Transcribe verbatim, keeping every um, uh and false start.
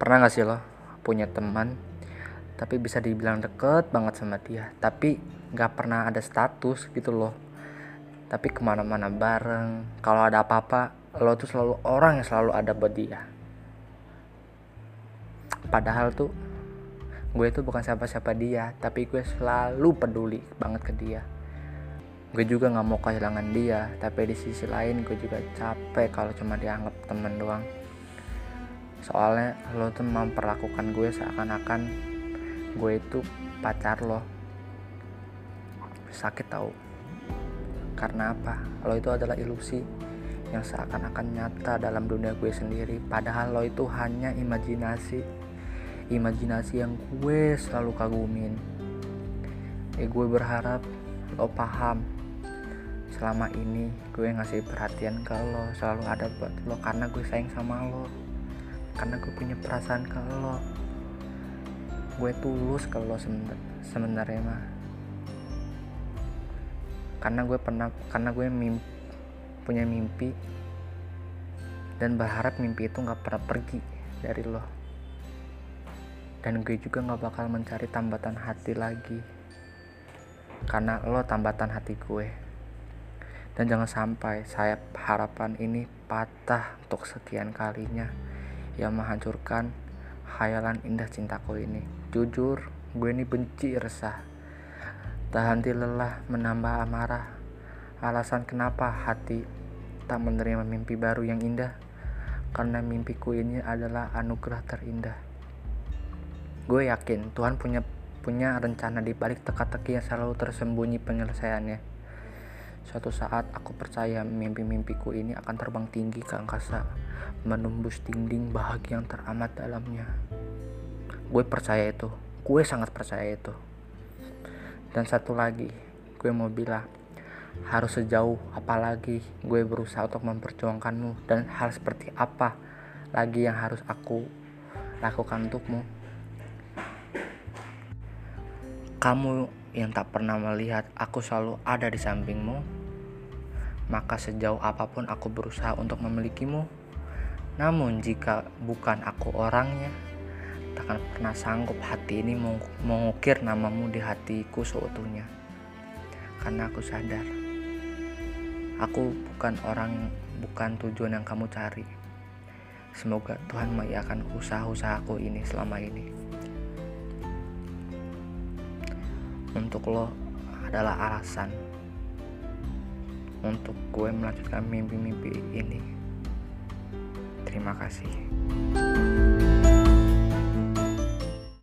Pernah gak sih lo punya teman tapi bisa dibilang deket banget sama dia, tapi gak pernah ada status gitu loh, tapi kemana-mana bareng, kalau ada apa-apa lo tuh selalu orang yang selalu ada buat dia. Padahal tuh gue tuh bukan siapa-siapa dia, tapi gue selalu peduli banget ke dia. Gue juga gak mau kehilangan dia, tapi di sisi lain gue juga capek kalau cuma dianggap temen doang. Soalnya lo tuh memperlakukan gue seakan-akan gue itu pacar lo. Sakit tau. Karena apa? Lo itu adalah ilusi yang seakan-akan nyata dalam dunia gue sendiri. Padahal lo itu hanya imajinasi imajinasi yang gue selalu kagumin. Eh, gue berharap lo paham, selama ini gue ngasih perhatian ke lo, selalu ada buat lo karena gue sayang sama lo, karena gue punya perasaan ke lo, gue tulus ke lo sebenarnya mah. Karena gue pernah, karena gue mimpi, punya mimpi dan berharap mimpi itu nggak pernah pergi dari lo. Dan gue juga gak bakal mencari tambatan hati lagi, karena lo tambatan hati gue. Dan jangan sampai sayap harapan ini patah untuk sekian kalinya, yang menghancurkan khayalan indah cintaku ini. Jujur, gue ini benci, resah, tak henti lelah menambah amarah. Alasan kenapa hati tak menerima mimpi baru yang indah, karena mimpiku ini adalah anugerah terindah. Gue yakin Tuhan punya punya rencana di balik teka-teki yang selalu tersembunyi penyelesaiannya. Suatu saat aku percaya mimpi-mimpiku ini akan terbang tinggi ke angkasa, menembus dinding bahagia yang teramat dalamnya. Gue percaya itu, gue sangat percaya itu. Dan satu lagi, gue mau bilang, harus sejauh apalagi gue berusaha untuk memperjuangkanmu, dan hal seperti apa lagi yang harus aku lakukan untukmu? Kamu yang tak pernah melihat aku selalu ada di sampingmu, maka sejauh apapun aku berusaha untuk memilikimu. Namun jika bukan aku orangnya, takkan pernah sanggup hati ini mengukir namamu di hatiku seutuhnya. Karena aku sadar, aku bukan orang, bukan tujuan yang kamu cari. Semoga Tuhan mengiyakan usaha-usahaku ini selama ini. Untuk lo adalah alasan untuk gue melanjutkan mimpi-mimpi ini. Terima kasih.